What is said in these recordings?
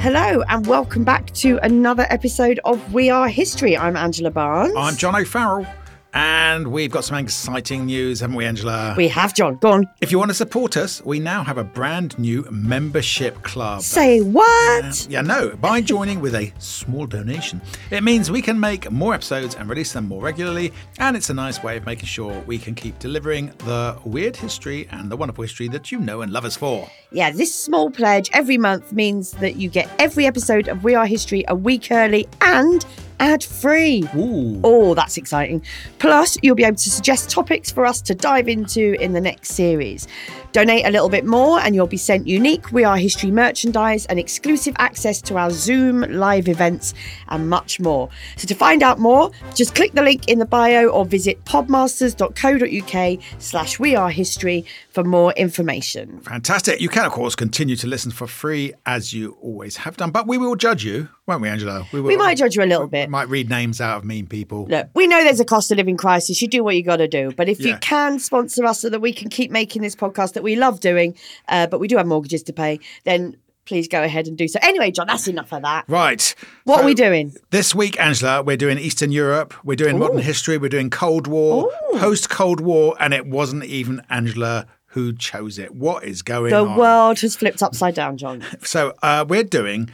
Hello and welcome back to another episode of We Are History. I'm Angela Barnes. I'm John O'Farrell. And we've got some exciting news, haven't we, Angela? We have, John. Go on. If you want to support us, we now have a brand new membership club. Say what? No. By joining with a small donation, it means we can make more episodes and release them more regularly. And it's a nice way of making sure we can keep delivering the weird history and the wonderful history that you know and love us for. Yeah, this small pledge every month means that you get every episode of We Are History a week early and ad-free. Ooh. Oh, that's exciting. Plus, you'll be able to suggest topics for us to dive into in the next series. Donate a little bit more and you'll be sent unique We Are History merchandise and exclusive access to our Zoom live events and much more. So to find out more, just click the link in the bio or visit podmasters.co.uk/wearehistory for more information. Fantastic. You can, of course, continue to listen for free as you always have done, but we will judge you, won't we, Angela? We might judge you a little bit. We might read names out of mean people. Look, we know there's a cost of living crisis. You do what you got to do. But if you can sponsor us so that we can keep making this podcast that we love doing, but we do have mortgages to pay, then please go ahead and do so. Anyway, John, that's enough of that. Right. What are we doing? This week, Angela, we're doing Eastern Europe. We're doing modern history. We're doing Cold War, post-Cold War. And it wasn't even Angela who chose it. What is going on? The world has flipped upside down, John. So we're doing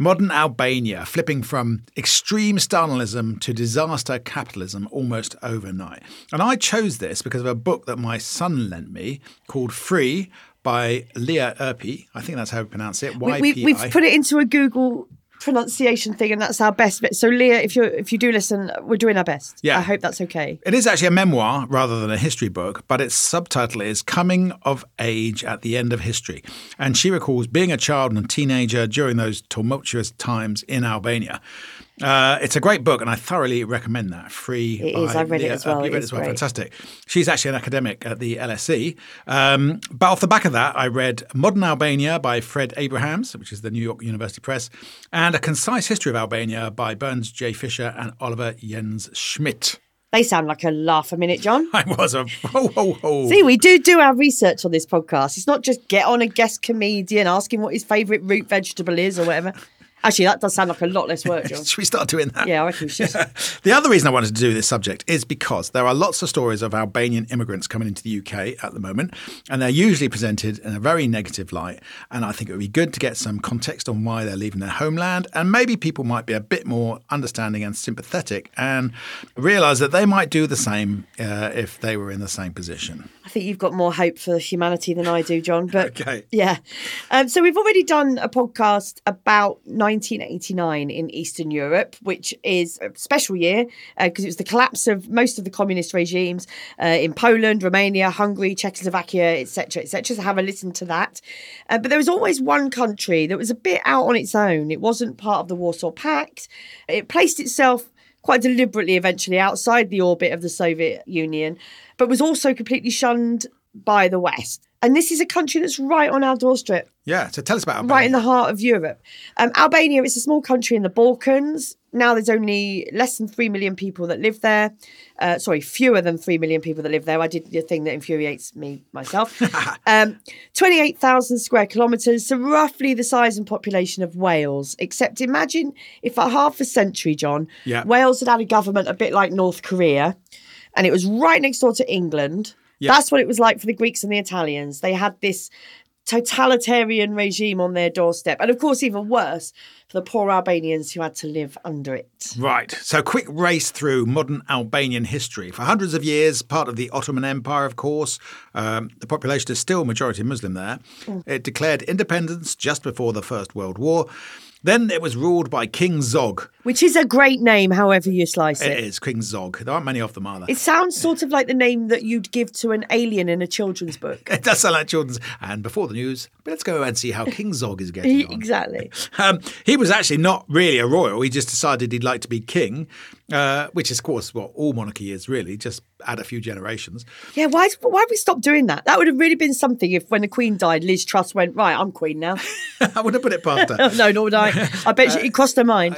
modern Albania, flipping from extreme Stalinism to disaster capitalism almost overnight. And I chose this because of a book that my son lent me called Free by Lea Ypi. I think that's how we pronounce it. YPI. We've put it into a Google pronunciation thing, and that's our best bit. So, Leah, if you do listen, we're doing our best. Yeah. I hope that's okay. It is actually a memoir rather than a history book, but its subtitle is Coming of Age at the End of History. And she recalls being a child and a teenager during those tumultuous times in Albania. It's a great book, and I thoroughly recommend that. Free. It is. I've read it as well. You've read it as well. Fantastic. She's actually an academic at the LSE. But off the back of that, I read Modern Albania by Fred Abrahams, which is the New York University Press, and A Concise History of Albania by Bernd J. Fischer and Oliver Jens Schmitt. They sound like a laugh a minute, John. I was a ho. See, we do our research on this podcast. It's not just get on a guest comedian, ask him what his favourite root vegetable is or whatever. Actually, that does sound like a lot less work, John. Should we start doing that? Yeah, I reckon we should. Yeah. The other reason I wanted to do this subject is because there are lots of stories of Albanian immigrants coming into the UK at the moment, and they're usually presented in a very negative light. And I think it would be good to get some context on why they're leaving their homeland, and maybe people might be a bit more understanding and sympathetic and realise that they might do the same if they were in the same position. I think you've got more hope for humanity than I do, John. But okay. Yeah. So we've already done a podcast about 1989 in Eastern Europe, which is a special year because it was the collapse of most of the communist regimes in Poland, Romania, Hungary, Czechoslovakia, etc., etc. So have a listen to that. But there was always one country that was a bit out on its own. It wasn't part of the Warsaw Pact. It placed itself quite deliberately eventually outside the orbit of the Soviet Union, but was also completely shunned by the West. And this is a country that's right on our doorstep. Yeah, so tell us about Albania. Right in the heart of Europe. Albania, it's a small country in the Balkans. Now there's only less than 3 million people that live there. Fewer than 3 million people that live there. I did the thing that infuriates me myself. 28,000 square kilometres, so roughly the size and population of Wales. Except imagine if for half a century, John, Wales had had a government a bit like North Korea, and it was right next door to England. Yeah. That's what it was like for the Greeks and the Italians. They had this totalitarian regime on their doorstep. And of course, even worse for the poor Albanians who had to live under it. Right. So quick race through modern Albanian history. For hundreds of years, part of the Ottoman Empire, of course. The population is still majority Muslim there. Mm. It declared independence just before the First World War. Then it was ruled by King Zog. Which is a great name, however you slice it. It is, King Zog. There aren't many of them, are there? It sounds sort of like the name that you'd give to an alien in a children's book. It does sound like children's. And before the news, but let's go and see how King Zog is getting on. Exactly. He was actually not really a royal. He just decided he'd like to be king, which is, of course, what all monarchy is, really. Just add a few generations. Yeah, why have we stopped doing that? That would have really been something if, when the Queen died, Liz Truss went, right, I'm Queen now. I wouldn't put it past her. No, nor would I. I bet it crossed her mind.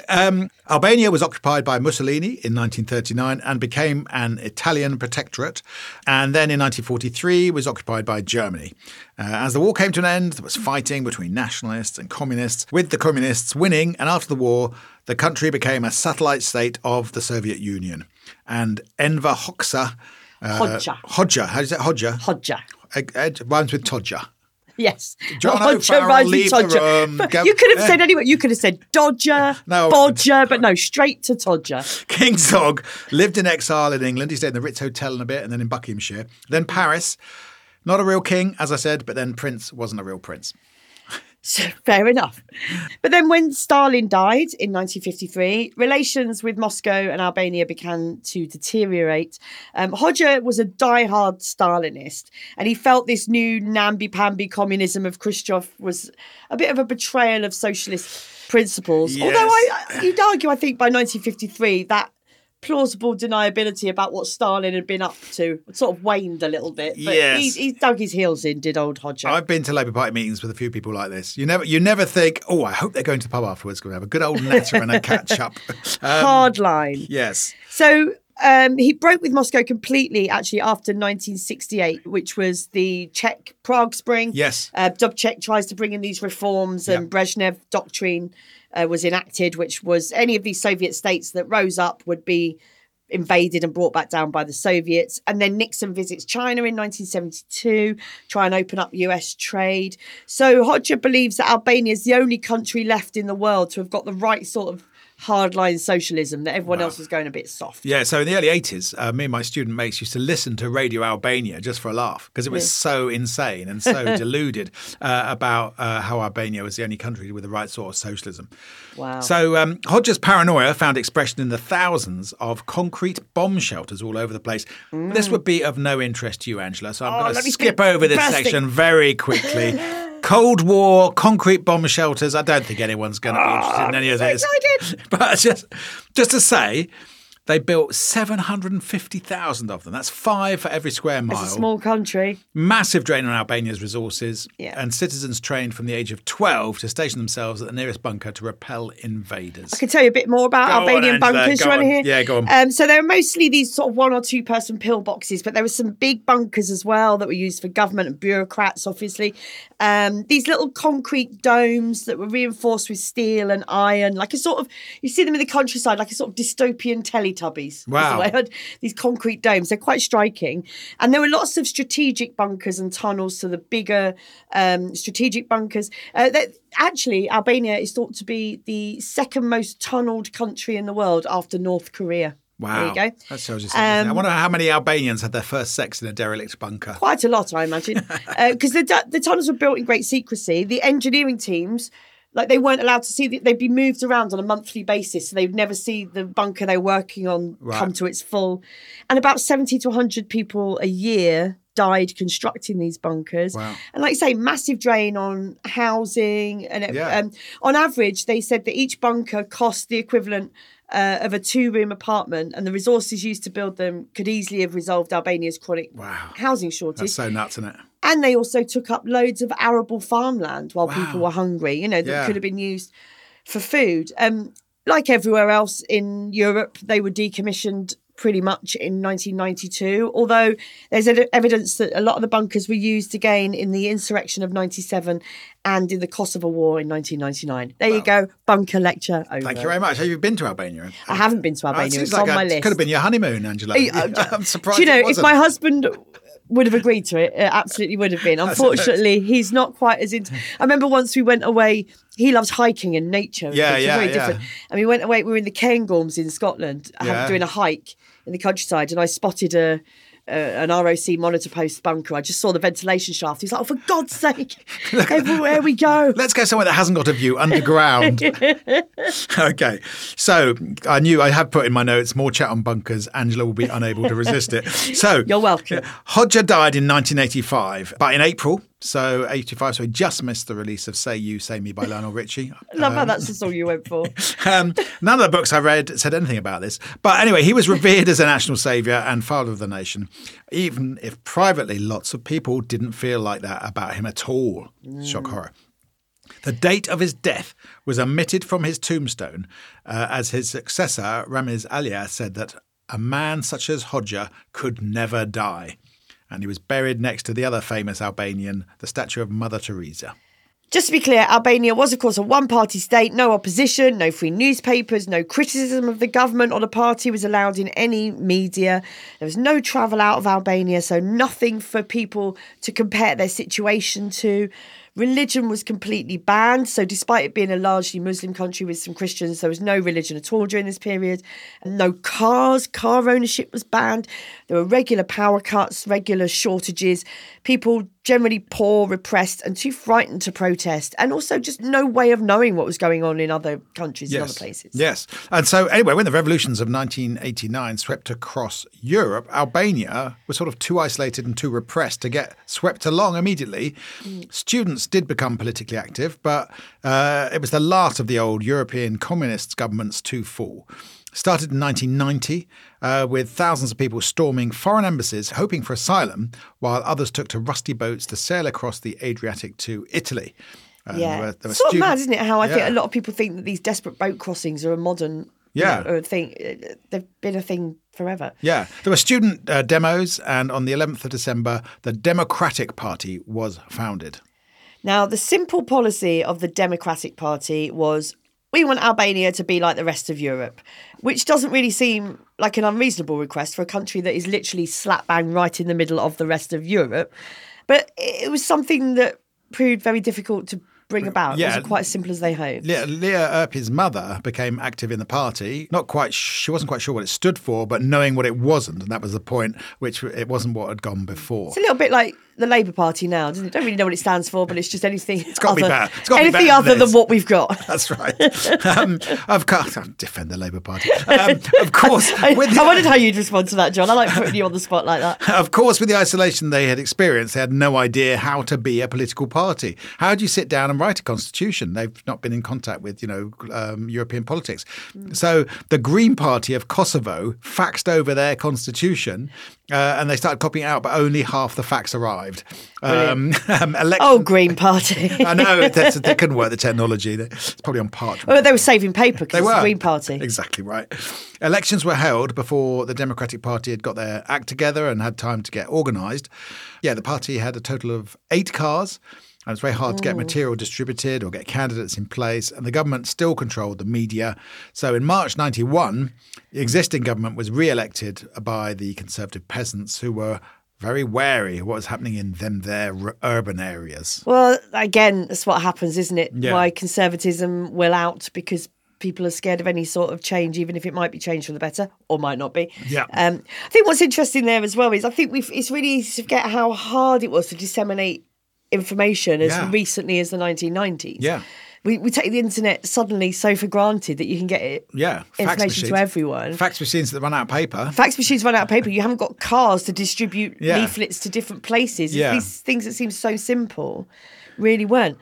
Albania was occupied by Mussolini in 1939 and became an Italian protectorate. And then in 1943 was occupied by Germany. As the war came to an end, there was fighting between nationalists and communists, with the communists winning. And after the war, the country became a satellite state of the Soviet Union. And Enver Hoxha... Hoxha. How is it? Hoxha? Hoxha. It rhymes with Todger. Yes. John O'Farrell, leave the room. You could have said anyway. You could have said Dodger, no, Bodger, but no, straight to Todger. King Zog lived in exile in England. He stayed in the Ritz Hotel in a bit and then in Buckinghamshire. Then Paris. Not a real king, as I said, but then prince wasn't a real prince. So, fair enough. But then when Stalin died in 1953, relations with Moscow and Albania began to deteriorate. Hoxha was a diehard Stalinist, and he felt this new namby-pamby communism of Khrushchev was a bit of a betrayal of socialist principles. Yes. Although you'd argue, I think, by 1953, that plausible deniability about what Stalin had been up to sort of waned a little bit. But yes. He dug his heels in, did old Hoxha. I've been to Labour Party meetings with a few people like this. You never think, oh, I hope they're going to the pub afterwards. Going to have a good old natter and a catch-up. Hard line. Yes. So... he broke with Moscow completely, actually, after 1968, which was the Czech Prague Spring. Yes. Dubček tries to bring in these reforms and Brezhnev Doctrine was enacted, which was any of these Soviet states that rose up would be invaded and brought back down by the Soviets. And then Nixon visits China in 1972, try and open up US trade. So Hoxha believes that Albania is the only country left in the world to have got the right sort of hardline socialism, that everyone else was going a bit soft. Yeah, so in the early 80s, me and my student mates used to listen to Radio Albania just for a laugh, because it was so insane and so deluded about how Albania was the only country with the right sort of socialism. Wow. So Hoxha's paranoia found expression in the thousands of concrete bomb shelters all over the place. Mm. This would be of no interest to you, Angela, so I'm going to skip over this section very quickly. Cold War, concrete bomb shelters. I don't think anyone's going to be interested in any of this. But just to say, they built 750,000 of them. That's 5 for every square mile. It's a small country. Massive drain on Albania's resources. Yeah. And citizens trained from the age of 12 to station themselves at the nearest bunker to repel invaders. I can tell you a bit more about Albanian bunkers. You want to hear? Yeah, go on. So they were mostly these sort of 1 or 2 person pillboxes, but there were some big bunkers as well that were used for government and bureaucrats, obviously. These little concrete domes that were reinforced with steel and iron, like a sort of, you see them in the countryside, like a sort of dystopian Teletubbies. Wow. These concrete domes, they're quite striking. And there were lots of strategic bunkers and tunnels to the bigger strategic bunkers. Actually, Albania is thought to be the second most tunneled country in the world after North Korea. Wow. There you go. That tells you something. I wonder how many Albanians had their first sex in a derelict bunker. Quite a lot, I imagine. Because the tunnels were built in great secrecy. The engineering teams, they weren't allowed to see, they'd be moved around on a monthly basis, so they'd never see the bunker they were working on come to its full. And about 70 to 100 people a year died constructing these bunkers. Wow. And like you say, massive drain on housing. And on average, they said that each bunker cost the equivalent of a 2-room apartment, and the resources used to build them could easily have resolved Albania's chronic housing shortage. That's so nuts, isn't it? And they also took up loads of arable farmland while people were hungry, that could have been used for food. Like everywhere else in Europe, they were decommissioned pretty much in 1992, although there's evidence that a lot of the bunkers were used again in the insurrection of 1997 and in the Kosovo War in 1999. There you go, bunker lecture over. Thank you very much. Have you been to Albania? I haven't been to Albania. It's on my list. Could have been your honeymoon, Angela. I'm surprised. Do you know, if my husband would have agreed to it. It absolutely would have been. Unfortunately, he's not quite as into... I remember once we went away... He loves hiking and nature. Different. And we went away... We were in the Cairngorms in Scotland doing a hike in the countryside, and I spotted an ROC monitor post bunker. I just saw the ventilation shaft. He's like, oh, for God's sake, everywhere we go. Let's go somewhere that hasn't got a view, underground. Okay. So I had put in my notes, more chat on bunkers. Angela will be unable to resist it. So you're welcome. Hoxha died in 1985, but in April... So 85, so he just missed the release of Say You, Say Me by Lionel Richie. Love how that's the song you went for. None of the books I read said anything about this. But anyway, he was revered as a national saviour and father of the nation, even if privately lots of people didn't feel like that about him at all. Shock horror. The date of his death was omitted from his tombstone as his successor, Ramiz Alia, said that a man such as Hoxha could never die. And he was buried next to the other famous Albanian, the statue of Mother Teresa. Just to be clear, Albania was, of course, a one-party state. No opposition, no free newspapers, no criticism of the government or the party was allowed in any media. There was no travel out of Albania, so nothing for people to compare their situation to. Religion was completely banned. So despite it being a largely Muslim country with some Christians, there was no religion at all during this period. No cars. Car ownership was banned. There were regular power cuts, regular shortages. People generally poor, repressed and too frightened to protest. And also just no way of knowing what was going on in other countries and other places. Yes. And so anyway, when the revolutions of 1989 swept across Europe, Albania was sort of too isolated and too repressed to get swept along immediately. Students did become politically active, but it was the last of the old European communist governments to fall. Started in 1990 with thousands of people storming foreign embassies hoping for asylum, while others took to rusty boats to sail across the Adriatic to Italy. There were sort of mad, isn't it, how I think a lot of people think that these desperate boat crossings are a modern... they've been a thing forever. Yeah. There were student demos, and on the 11th of December, the Democratic Party was founded. Now, the simple policy of the Democratic Party was, we want Albania to be like the rest of Europe, which doesn't really seem like an unreasonable request for a country that is literally slap bang right in the middle of the rest of Europe. But it was something that proved very difficult to bring about. Yeah. It wasn't quite as simple as they hoped. Lea Ypi's mother became active in the party. She wasn't quite sure what it stood for, but knowing what it wasn't, and that was the point, which it wasn't what had gone before. It's a little bit like the Labour Party now, doesn't it? Don't really know what it stands for, but it's just anything. It's got to be better. Anything other than what we've got. That's right. Of course, I defend the Labour Party. Of course. I wondered how you'd respond to that, John. I like putting you on the spot like that. Of course, with the isolation they had experienced, they had no idea how to be a political party. How do you sit down and write a constitution? They've not been in contact with, European politics. So the Green Party of Kosovo faxed over their constitution, and they started copying it out, but only half the fax arrived. Green Party. I know, they couldn't work the technology. It's probably on parchment. Well, they were saving paper because it's the Green Party. Exactly right. Elections were held before the Democratic Party had got their act together and had time to get organised. Yeah, the party had a total of 8 cars. And it's very hard to get material distributed or get candidates in place. And the government still controlled the media. So in March 91, the existing government was re-elected by the Conservative peasants, who were very wary of what was happening in their urban areas. Well, again, that's what happens, isn't it? Yeah. Why conservatism will out, because people are scared of any sort of change, even if it might be changed for the better or might not be. Yeah. I think what's interesting there as well is I think it's really easy to forget how hard it was to disseminate information as recently as the 1990s. Yeah. We take the internet suddenly so for granted that you can get information to everyone. Fax machines that run out of paper. You haven't got cars to distribute leaflets to different places. Yeah. These things that seem so simple really weren't.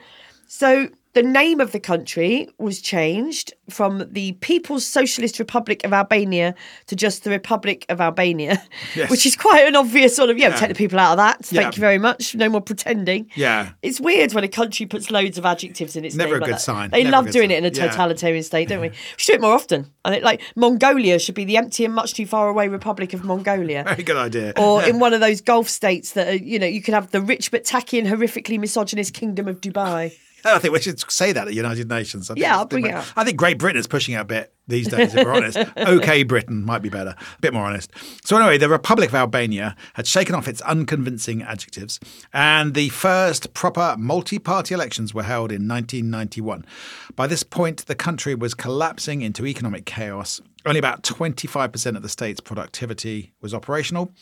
So the name of the country was changed from the People's Socialist Republic of Albania to just the Republic of Albania, which is quite an obvious sort of, we'll take the people out of that. Thank you very much. No more pretending. Yeah. It's weird when a country puts loads of adjectives in its name. Never a good sign. They love doing it in a totalitarian state, don't we? We should do it more often. I think, like, Mongolia should be the empty and much too far away Republic of Mongolia. Very good idea. Or in one of those Gulf states that, you could have the rich but tacky and horrifically misogynist Kingdom of Dubai. I don't think we should say that at the United Nations. I think Great Britain is pushing it a bit these days, if we're honest. OK, Britain might be better, a bit more honest. So anyway, the Republic of Albania had shaken off its unconvincing adjectives, and the first proper multi-party elections were held in 1991. By this point, the country was collapsing into economic chaos. Only about 25% of the state's productivity was operational.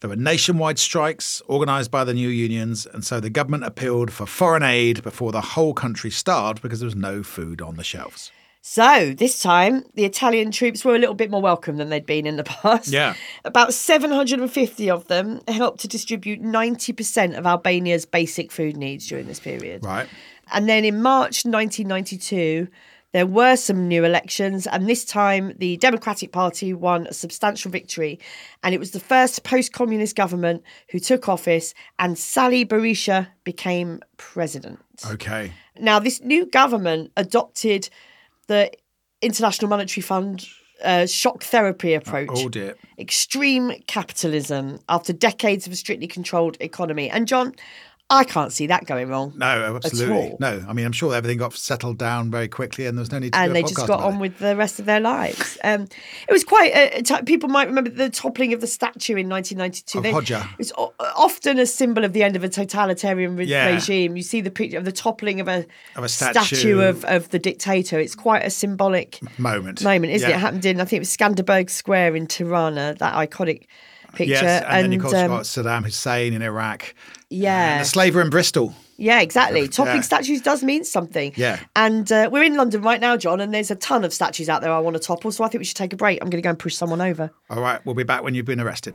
There were nationwide strikes organised by the new unions, and so the government appealed for foreign aid before the whole country starved because there was no food on the shelves. So this time, the Italian troops were a little bit more welcome than they'd been in the past. Yeah. About 750 of them helped to distribute 90% of Albania's basic food needs during this period. Right. And then in March 1992... there were some new elections, and this time the Democratic Party won a substantial victory, and it was the first post-communist government who took office, and Sally Berisha became president. Okay. Now, this new government adopted the International Monetary Fund shock therapy approach. Oh, dear. Extreme capitalism after decades of a strictly controlled economy. And John, I can't see that going wrong. No, absolutely. No, I mean, I'm sure everything got settled down very quickly and there was no need to do a podcast about it. And they just got on with the rest of their lives. It was quite... people might remember the toppling of the statue in 1992. Of Hoxha. It's often a symbol of the end of a totalitarian regime. You see the picture of the toppling of a statue of the dictator. It's quite a symbolic... moment, isn't it? It happened in, I think it was Skanderberg Square in Tirana, that iconic... picture. Yes, and then you've also got Saddam Hussein in Iraq. Yeah. And the slaver in Bristol. Yeah, exactly. Toppling statues does mean something. Yeah. And we're in London right now, John, and there's a ton of statues out there I want to topple, so I think we should take a break. I'm going to go and push someone over. All right, we'll be back when you've been arrested.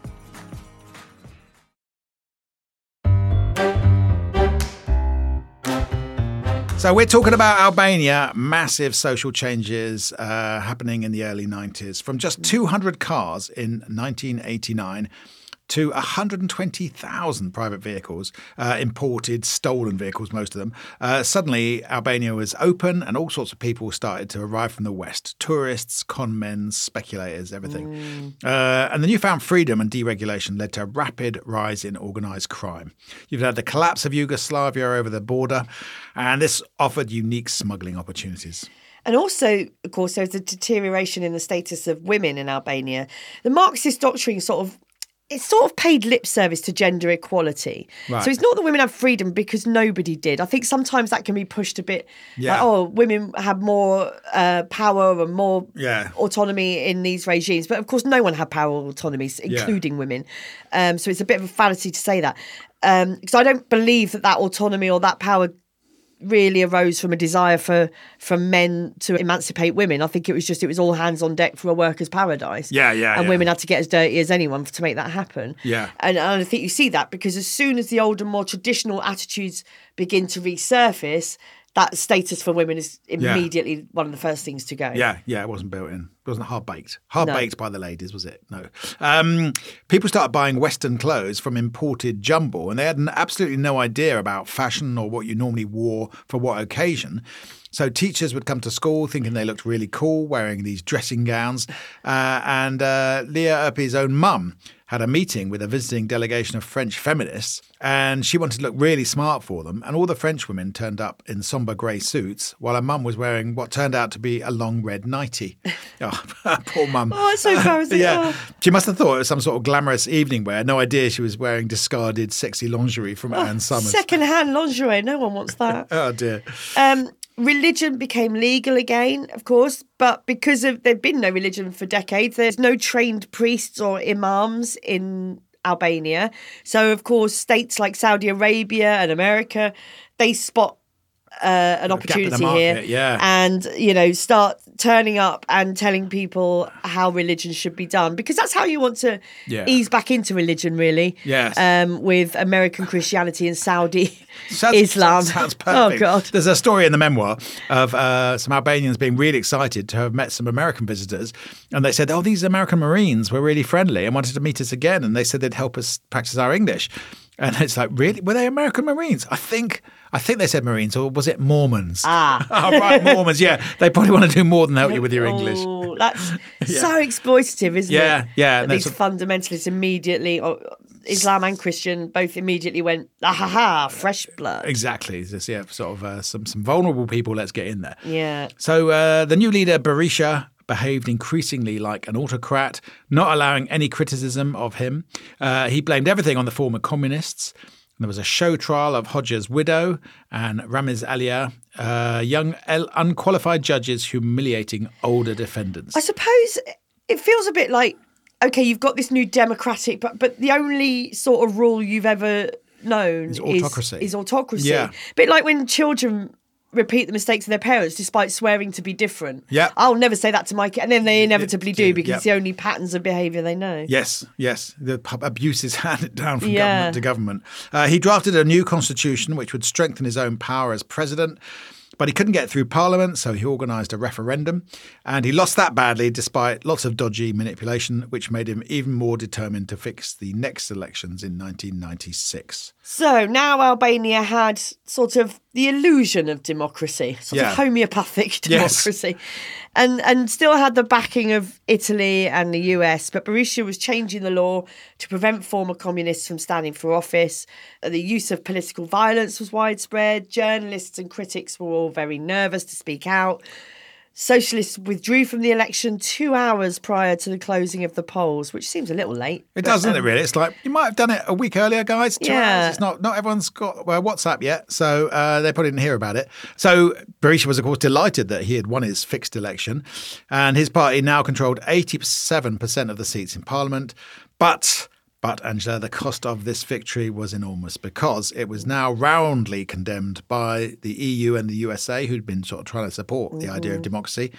So we're talking about Albania, massive social changes happening in the early 90s. From just 200 cars in 1989 to 120,000 private vehicles, imported, stolen vehicles, most of them. Suddenly, Albania was open and all sorts of people started to arrive from the West. Tourists, con men, speculators, everything. And the newfound freedom and deregulation led to a rapid rise in organised crime. You've had the collapse of Yugoslavia over the border, and this offered unique smuggling opportunities. And also, of course, there was a deterioration in the status of women in Albania. The Marxist doctrine sort of paid lip service to gender equality. Right. So it's not that women have freedom because nobody did. I think sometimes that can be pushed a bit. Yeah. Like, oh, women had more power and more autonomy in these regimes. But of course, no one had power or autonomy, including women. So it's a bit of a fallacy to say that. Because I don't believe that autonomy or that power really arose from a desire from men to emancipate women. I think it was all hands on deck for a workers' paradise. And women had to get as dirty as anyone to make that happen. Yeah. And I think you see that because as soon as the older, more traditional attitudes begin to resurface, that status for women is immediately one of the first things to go. Yeah, it wasn't built in. It wasn't hard-baked. Hard-baked by the ladies, was it? No. People started buying Western clothes from imported jumble, and they had absolutely no idea about fashion or what you normally wore for what occasion. So teachers would come to school thinking they looked really cool, wearing these dressing gowns. And Lea Ypi's own mum had a meeting with a visiting delegation of French feminists, and she wanted to look really smart for them, and all the French women turned up in sombre grey suits while her mum was wearing what turned out to be a long red nightie. Oh, poor mum. Oh, it's so embarrassing. Yeah. Oh. She must have thought it was some sort of glamorous evening wear. No idea she was wearing discarded sexy lingerie from Anne Summers. Second-hand lingerie. No one wants that. Oh, dear. Religion became legal again, of course, but because of there'd been no religion for decades, there's no trained priests or imams in Albania. So, of course, states like Saudi Arabia and America, they spot an opportunity here, yeah, and, you know, start turning up and telling people how religion should be done, because that's how you want to ease back into religion, really. Yes. With American Christianity and Saudi Islam. Sounds perfect. Oh God. There's a story in the memoir of some Albanians being really excited to have met some American visitors, and they said, "Oh, these American Marines were really friendly and wanted to meet us again," and they said they'd help us practice our English. And it's like, really? Were they American Marines? I think they said Marines, or was it Mormons? Ah. Oh, right, Mormons, yeah. They probably want to do more than help you with your English. Oh, that's so exploitative, isn't it? Yeah, yeah. These fundamentalists immediately, or Islam and Christian, both immediately went, fresh blood. Exactly. Just, some vulnerable people, let's get in there. Yeah. So the new leader, Berisha, behaved increasingly like an autocrat, not allowing any criticism of him. He blamed everything on the former communists. There was a show trial of Hoxha's widow and Ramiz Alia, young unqualified judges humiliating older defendants. I suppose it feels a bit like, okay, you've got this new democratic, but the only sort of rule you've ever known is autocracy. Yeah. A bit like when children repeat the mistakes of their parents despite swearing to be different. Yeah. I'll never say that to my kid. And then they inevitably do, because it's the only patterns of behaviour they know. Yes, yes. The abuse is handed down from government to government. He drafted a new constitution which would strengthen his own power as president, but he couldn't get through parliament, so he organised a referendum, and he lost that badly despite lots of dodgy manipulation, which made him even more determined to fix the next elections in 1996. So now Albania had sort of the illusion of democracy, sort of homeopathic democracy, and still had the backing of Italy and the US, but Berisha was changing the law to prevent former communists from standing for office. The use of political violence was widespread. Journalists and critics were all very nervous to speak out. Socialists withdrew from the election 2 hours prior to the closing of the polls, which seems a little late. It does, doesn't it, really? It's like, you might have done it a week earlier, guys. Two hours. It's not everyone's got WhatsApp yet, so they probably didn't hear about it. So Berisha was, of course, delighted that he had won his fixed election, and his party now controlled 87% of the seats in parliament. But, Angela, the cost of this victory was enormous, because it was now roundly condemned by the EU and the USA, who'd been sort of trying to support the idea of democracy.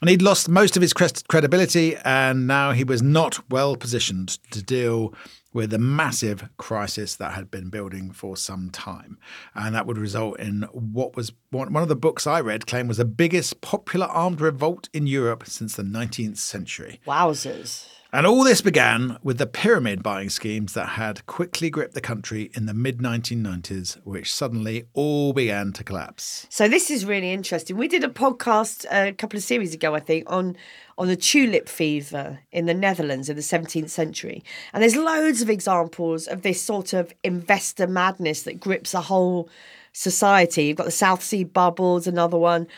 And he'd lost most of his credibility, and now he was not well positioned to deal with the massive crisis that had been building for some time. And that would result in what was one of the books I read claimed was the biggest popular armed revolt in Europe since the 19th century. Wowzers. And all this began with the pyramid buying schemes that had quickly gripped the country in the mid-1990s, which suddenly all began to collapse. So this is really interesting. We did a podcast a couple of series ago, I think, on the tulip fever in the Netherlands in the 17th century. And there's loads of examples of this sort of investor madness that grips a whole society. You've got the South Sea Bubble's another one.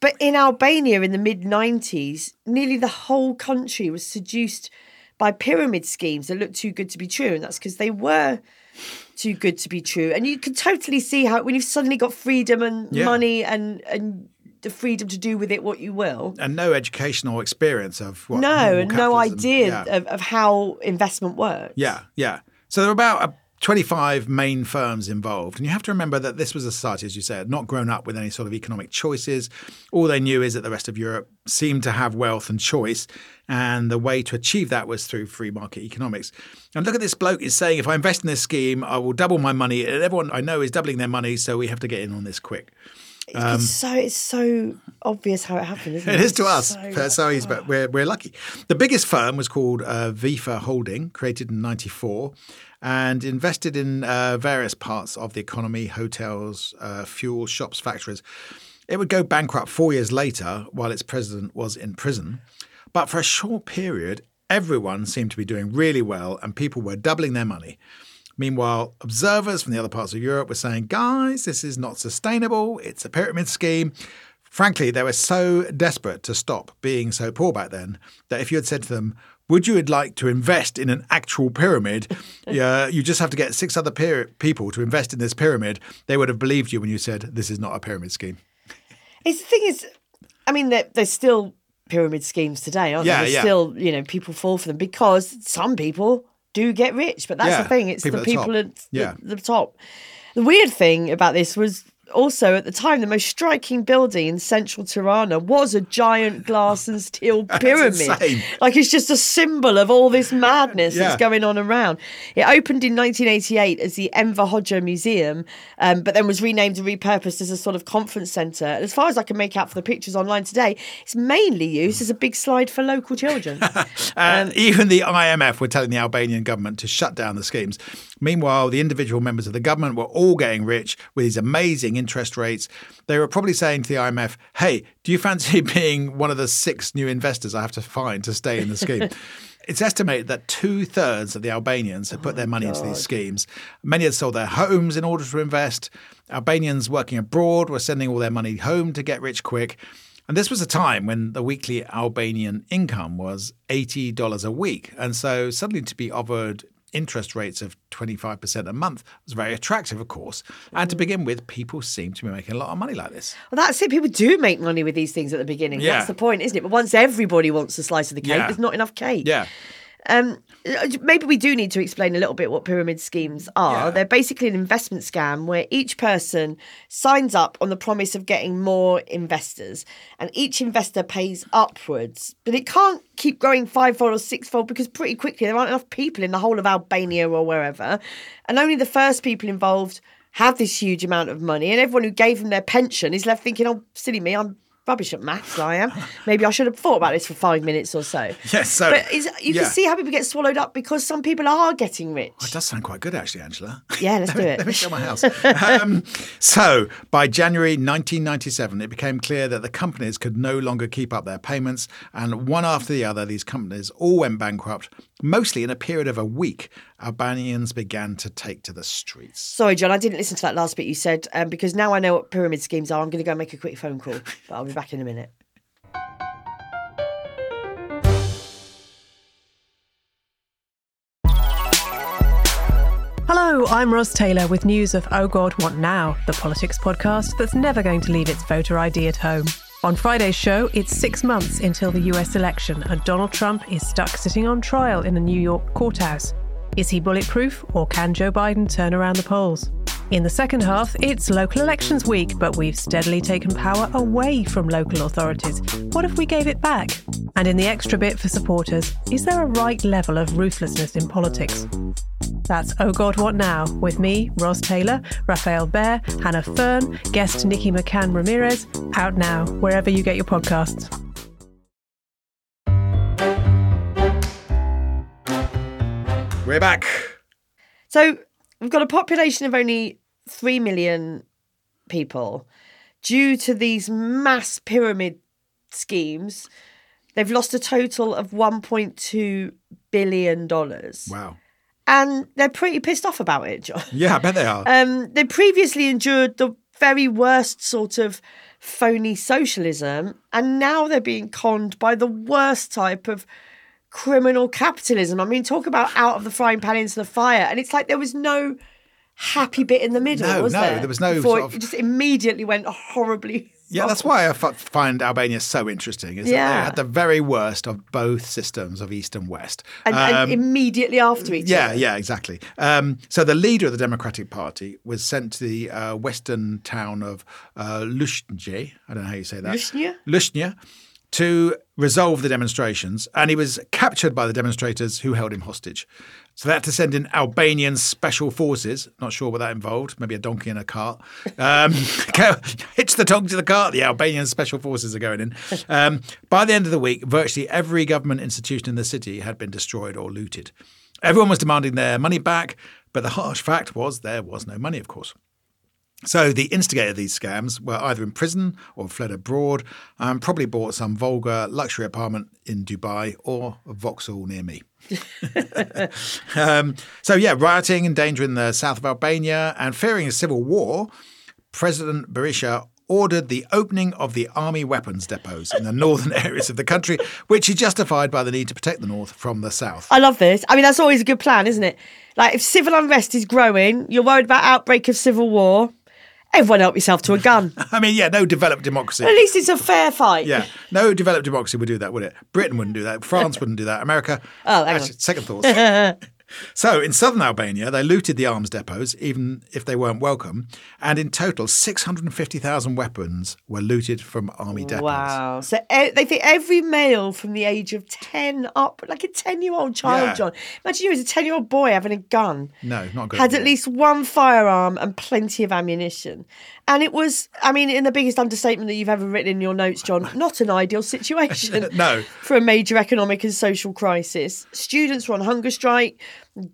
But in Albania in the mid-90s, nearly the whole country was seduced by pyramid schemes that looked too good to be true. And that's because they were too good to be true. And you can totally see how, when you've suddenly got freedom and money and the freedom to do with it what you will. And no educational experience of what normal capitalism. No idea of how investment works. Yeah, yeah. So there were about 25 main firms involved. And you have to remember that this was a society, as you said, not grown up with any sort of economic choices. All they knew is that the rest of Europe seemed to have wealth and choice. And the way to achieve that was through free market economics. And look at this bloke is saying, if I invest in this scheme, I will double my money. And everyone I know is doubling their money, so we have to get in on this quick. It's so obvious how it happened, isn't it? It is to us. So easy, but we're lucky. The biggest firm was called Vifa Holding, created in 1994, and invested in various parts of the economy, hotels, fuel, shops, factories. It would go bankrupt 4 years later while its president was in prison. But for a short period, Everyone seemed to be doing really well and people were doubling their money. Meanwhile, observers from the other parts of Europe were saying, guys, this is not sustainable. It's a pyramid scheme. Frankly, they were so desperate to stop being so poor back then that if you had said to them, would you like to invest in an actual pyramid? You just have to get six other people to invest in this pyramid. They would have believed you when you said, this is not a pyramid scheme. It's, the thing is, I mean, there's still pyramid schemes today, aren't there? There's still, people fall for them because some people do get rich. But that's the thing. It's the people at the top. The weird thing about this was also at the time, the most striking building in central Tirana was a giant glass and steel pyramid. Like it's just a symbol of all this madness that's going on around. It opened in 1988 as the Enver Hoxha Museum, but then was renamed and repurposed as a sort of conference centre. And as far as I can make out for the pictures online today, it's mainly used as a big slide for local children. Even the IMF were telling the Albanian government to shut down the schemes. Meanwhile, the individual members of the government were all getting rich with these amazing interest rates. They were probably saying to the IMF, hey, do you fancy being one of the six new investors I have to find to stay in the scheme? It's estimated that 2/3 of the Albanians had put their money into these schemes. Many had sold their homes in order to invest. Albanians working abroad were sending all their money home to get rich quick. And this was a time when the weekly Albanian income was $80 a week. And so suddenly to be offered interest rates of 25% a month was very attractive, of course. And to begin with, people seem to be making a lot of money like this. Well, that's it. People do make money with these things at the beginning. Yeah. That's the point, isn't it? But once everybody wants a slice of the cake, there's not enough cake. Yeah. Maybe we do need to explain a little bit what pyramid schemes are. Yeah. They're basically an investment scam where each person signs up on the promise of getting more investors, and each investor pays upwards. But it can't keep growing fivefold or sixfold because pretty quickly there aren't enough people in the whole of Albania or wherever, and only the first people involved have this huge amount of money, and everyone who gave them their pension is left thinking, oh, silly me, I'm rubbish at maths, I am. Maybe I should have thought about this for 5 minutes or so. Yes, so. But you can see how people get swallowed up because some people are getting rich. Well, it does sound quite good, actually, Angela. Yeah, let's do it. Let me show my house. So, by January 1997, it became clear that the companies could no longer keep up their payments. And one after the other, these companies all went bankrupt. Mostly in a period of a week, Albanians began to take to the streets. Sorry, John, I didn't listen to that last bit you said, because now I know what pyramid schemes are. I'm going to go make a quick phone call, but I'll be back in a minute. Hello, I'm Ros Taylor with news of Oh God, What Now?, the politics podcast that's never going to leave its voter ID at home. On Friday's show, it's 6 months until the US election and Donald Trump is stuck sitting on trial in a New York courthouse. Is he bulletproof or can Joe Biden turn around the polls? In the second half, it's local elections week, but we've steadily taken power away from local authorities. What if we gave it back? And in the extra bit for supporters, is there a right level of ruthlessness in politics? That's Oh God, What Now? With me, Ros Taylor, Raphael Baer, Hannah Fern, guest Nikki McCann-Ramirez. Out now, wherever you get your podcasts. We're back. So we've got a population of only 3 million people. Due to these mass pyramid schemes, they've lost a total of $1.2 billion. Wow. And they're pretty pissed off about it, John. Yeah, I bet they are. They previously endured the very worst sort of phony socialism, and now they're being conned by the worst type of criminal capitalism. I mean, talk about out of the frying pan into the fire. And it's like there was no happy bit in the middle, was there? No, there was no It just immediately went horribly. Yeah, that's why I find Albania so interesting, is that they had the very worst of both systems of East and West. And immediately after each other. Yeah, exactly. So the leader of the Democratic Party was sent to the western town of Lushnjë, I don't know how you say that. Lushnjë, to resolve the demonstrations. And he was captured by the demonstrators who held him hostage. So they had to send in Albanian special forces. Not sure what that involved. Maybe a donkey and a cart. Hitch the donkey to the cart. The Albanian special forces are going in. By the end of the week, virtually every government institution in the city had been destroyed or looted. Everyone was demanding their money back, but the harsh fact was there was no money, of course. So the instigator of these scams were either in prison or fled abroad and probably bought some vulgar luxury apartment in Dubai or Vauxhall near me. Rioting and danger in the south of Albania and fearing a civil war, President Berisha ordered the opening of the army weapons depots in the northern areas of the country, which is justified by the need to protect the north from the south. I love this. I mean, that's always a good plan, isn't it? Like, if civil unrest is growing, you're worried about outbreak of civil war, everyone help yourself to a gun. I mean, yeah, no developed democracy. At least it's a fair fight. Yeah, no developed democracy would do that, would it? Britain wouldn't do that. France wouldn't do that. America, second thoughts. So in southern Albania, they looted the arms depots, even if they weren't welcome. And in total, 650,000 weapons were looted from army depots. Wow. So they think every male from the age of 10 up, like a 10-year-old child, yeah. John. Imagine you as a 10-year-old boy having a gun. No, not good. Had at least one firearm and plenty of ammunition. And it was, I mean, in the biggest understatement that you've ever written in your notes, John, not an ideal situation. No. For a major economic and social crisis. Students were on hunger strike.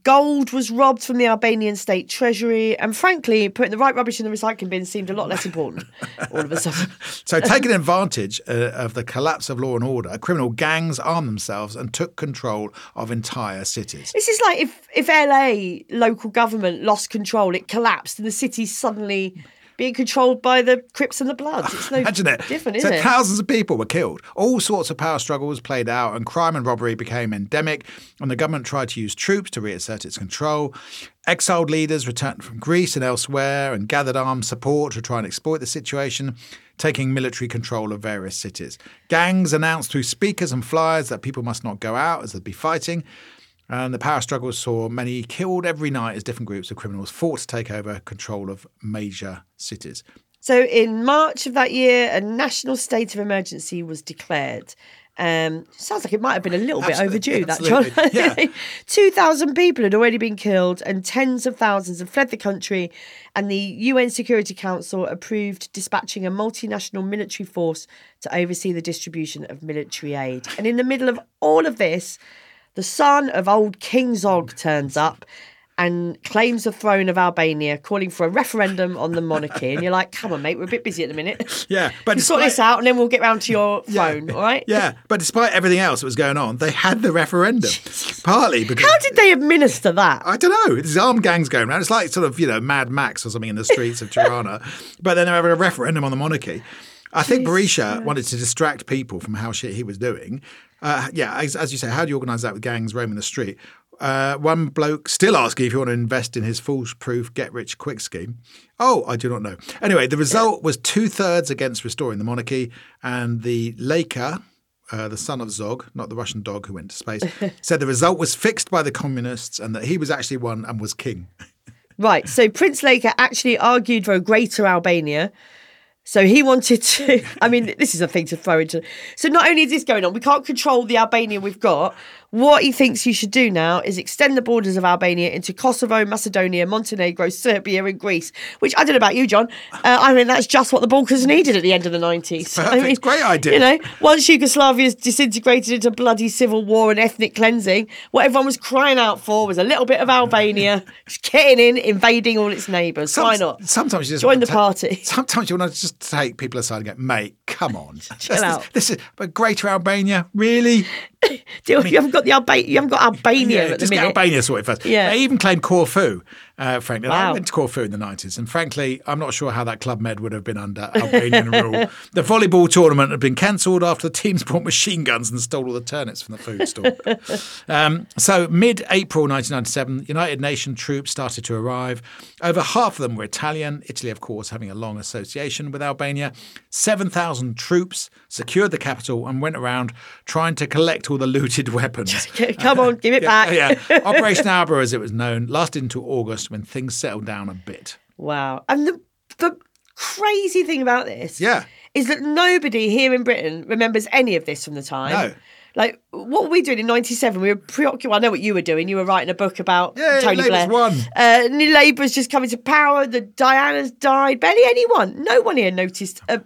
Gold was robbed from the Albanian state treasury, and frankly, putting the right rubbish in the recycling bin seemed a lot less important all of a sudden. So taking advantage of the collapse of law and order, criminal gangs armed themselves and took control of entire cities. This is like if LA local government lost control, it collapsed and the city suddenly being controlled by the Crips and the Bloods. It's no Imagine it. Different, isn't it? So thousands of people were killed. All sorts of power struggles played out and crime and robbery became endemic, and the government tried to use troops to reassert its control. Exiled leaders returned from Greece and elsewhere and gathered armed support to try and exploit the situation, taking military control of various cities. Gangs announced through speakers and flyers that people must not go out as they'd be fighting. And the power struggle saw many killed every night as different groups of criminals fought to take over control of major cities. So in March of that year, a national state of emergency was declared. Sounds like it might have been a little bit overdue, absolutely. That, John. Yeah. 2,000 people had already been killed and tens of thousands had fled the country. And the UN Security Council approved dispatching a multinational military force to oversee the distribution of military aid. And in the middle of all of this, the son of old King Zog turns up and claims the throne of Albania, calling for a referendum on the monarchy. And you're like, come on, mate, we're a bit busy at the minute. Yeah. But sort this out and then we'll get round to your throne, all right? Yeah. But despite everything else that was going on, they had the referendum. Partly because... How did they administer that? I don't know. There's armed gangs going around. It's like sort of, Mad Max or something in the streets of Tirana. But then they're having a referendum on the monarchy. I think Berisha wanted to distract people from how shit he was doing. As you say, how do you organise that with gangs roaming the street? One bloke still asking if you want to invest in his foolproof get-rich-quick scheme. Oh, I do not know. Anyway, the result was 2/3 against restoring the monarchy, and the Leka, the son of Zog, not the Russian dog who went to space, said the result was fixed by the communists and that he was actually one and was king. Right, so Prince Leka actually argued for a greater Albania. So he wanted to, this is a thing to throw into. So not only is this going on, we can't control the Albania we've got. What he thinks you should do now is extend the borders of Albania into Kosovo, Macedonia, Montenegro, Serbia and Greece, which I don't know about you, John. That's just what the Balkans needed at the end of the 90s. Perfect. Great idea. Once Yugoslavia's disintegrated into bloody civil war and ethnic cleansing, what everyone was crying out for was a little bit of Albania, just getting in, invading all its neighbours. Why not? Sometimes you just join the party. Sometimes you want to just take people aside and go, mate, come on. Chill out. This is but Greater Albania, really? You haven't got Albania at the minute. Just get Albania sorted first. Yeah. They even claimed Corfu, frankly. Wow. I went to Corfu in the 90s, and frankly, I'm not sure how that Club Med would have been under Albanian rule. The volleyball tournament had been cancelled after the teams brought machine guns and stole all the turnips from the food store. So mid-April 1997, United Nations troops started to arrive. Over half of them were Italian, Italy, of course, having a long association with Albania. 7,000 troops secured the capital and went around trying to collect all the looted weapons. Come on, give it back. Yeah. Operation Alba, as it was known, lasted until August when things settled down a bit. Wow. And the crazy thing about this is that nobody here in Britain remembers any of this from the time. No. Like, what were we doing in 97? We were preoccupied. I know what you were doing. You were writing a book about Tony Blair. Labour's won. New Labour's just coming to power. The Diana's died. Barely anyone. No one here noticed a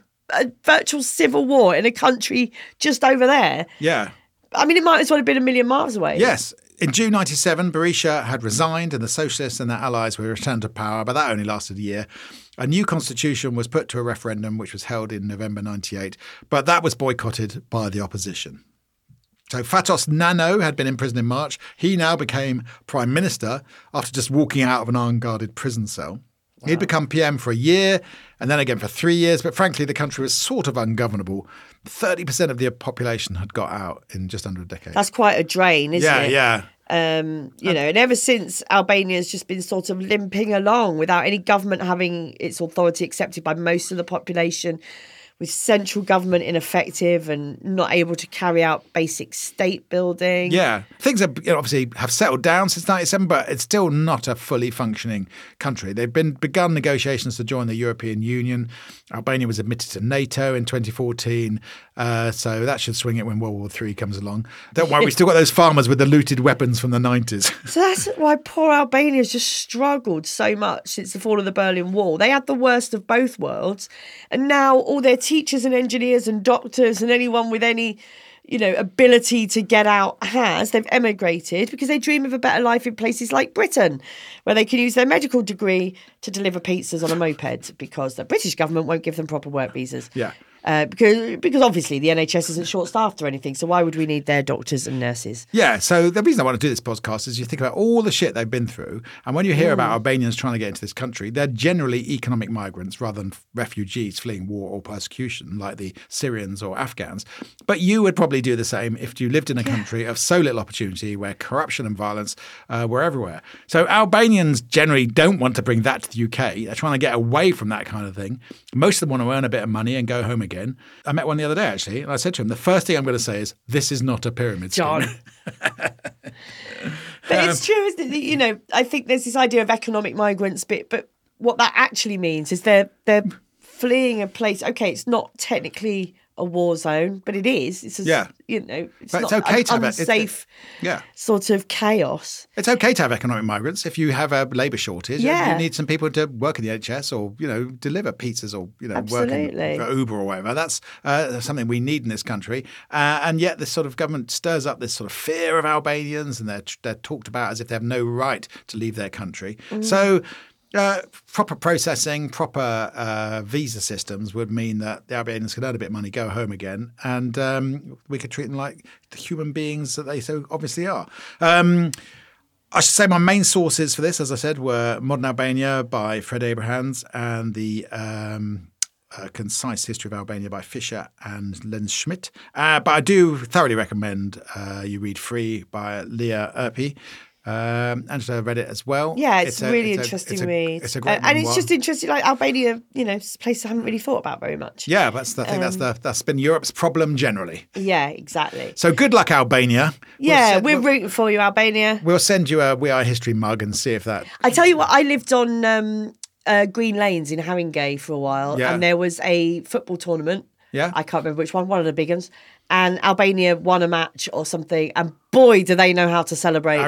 virtual civil war in a country just over there. Yeah. I mean, it might as well have been a million miles away. Yes, In June 1997, Berisha had resigned and the socialists and their allies were returned to power, but that only lasted a year. A new constitution was put to a referendum, which was held in November 1998, but that was boycotted by the opposition. So Fatos Nano had been imprisoned in March. He now became prime minister after just walking out of an unguarded prison cell. Wow. He'd become PM for a year and then again for 3 years. But frankly, the country was sort of ungovernable. 30% of the population had got out in just under a decade. That's quite a drain, isn't it? Yeah, yeah. And ever since, Albania's just been sort of limping along without any government having its authority accepted by most of the population, with central government ineffective and not able to carry out basic state building. Yeah. Things are, obviously have settled down since 1997, but it's still not a fully functioning country. They've begun negotiations to join the European Union. Albania was admitted to NATO in 2014, so that should swing it when World War III comes along. Don't worry, we've still got those farmers with the looted weapons from the 90s. So that's why poor Albania has just struggled so much since the fall of the Berlin Wall. They had the worst of both worlds, and now all their teachers and engineers and doctors and anyone with any, ability to get out they've emigrated because they dream of a better life in places like Britain, where they can use their medical degree to deliver pizzas on a moped because the British government won't give them proper work visas. Yeah. Because obviously the NHS isn't short-staffed or anything, so why would we need their doctors and nurses? Yeah, so the reason I want to do this podcast is you think about all the shit they've been through, and when you hear about Albanians trying to get into this country, they're generally economic migrants rather than refugees fleeing war or persecution like the Syrians or Afghans. But you would probably do the same if you lived in a country of so little opportunity where corruption and violence were everywhere. So Albanians generally don't want to bring that to the UK. They're trying to get away from that kind of thing. Most of them want to earn a bit of money and go home again. I met one the other day, actually, and I said to him, the first thing I'm going to say is, this is not a pyramid scheme. John. But it's true, isn't it? That, I think there's this idea of economic migrants, but what that actually means is they're fleeing a place. Okay, it's not technically a war zone, but it is. It's sort of chaos. It's okay to have economic migrants if you have a labour shortage. Yeah. You need some people to work in the NHS or, deliver pizzas or, work for Uber or whatever. That's something we need in this country. And yet this sort of government stirs up this sort of fear of Albanians, and they're talked about as if they have no right to leave their country. Mm. So proper processing, proper visa systems would mean that the Albanians could earn a bit of money, go home again, and we could treat them like the human beings that they so obviously are. I should say my main sources for this, as I said, were Modern Albania by Fred Abrahams and the Concise History of Albania by Fischer and Jens Schmitt. But I do thoroughly recommend you read Free by Lea Ypi. Angela read it as well. Yeah, it's a really interesting read. It's a great and it's just interesting, like Albania, it's a place I haven't really thought about very much. Yeah, that's been Europe's problem generally. Yeah, exactly. So good luck, Albania. Yeah, we're rooting for you, Albania. We'll send you a We Are History mug and see if that. I tell you what, I lived on Green Lanes in Haringey for a while, and there was a football tournament. Yeah, I can't remember which one of the big ones. And Albania won a match or something, and boy, do they know how to celebrate!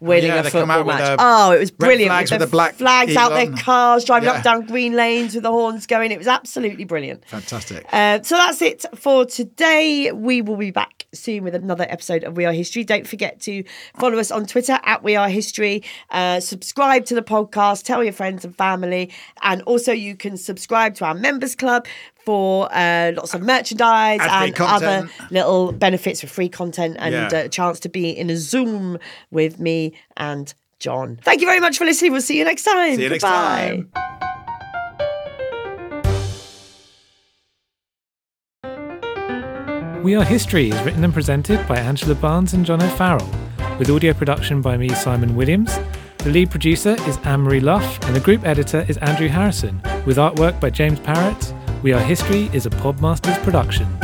Winning a football match. It was brilliant. Flags with the black flags out their cars, driving up down green lanes with the horns going. It was absolutely brilliant. Fantastic. So that's it for today. We will be back soon with another episode of We Are History. Don't forget to follow us on Twitter @WeAreHistory. Subscribe to the podcast. Tell your friends and family, and also you can subscribe to our members club for lots of merchandise and other little benefits for free content and a chance to be in a Zoom with me and John. Thank you very much for listening. We'll see you next time. See you Goodbye. Next time. We Are History is written and presented by Angela Barnes and John O'Farrell, with audio production by me, Simon Williams. The lead producer is Anne-Marie Luff, and the group editor is Andrew Harrison, with artwork by James Parrott. We Are History is a Podmasters production.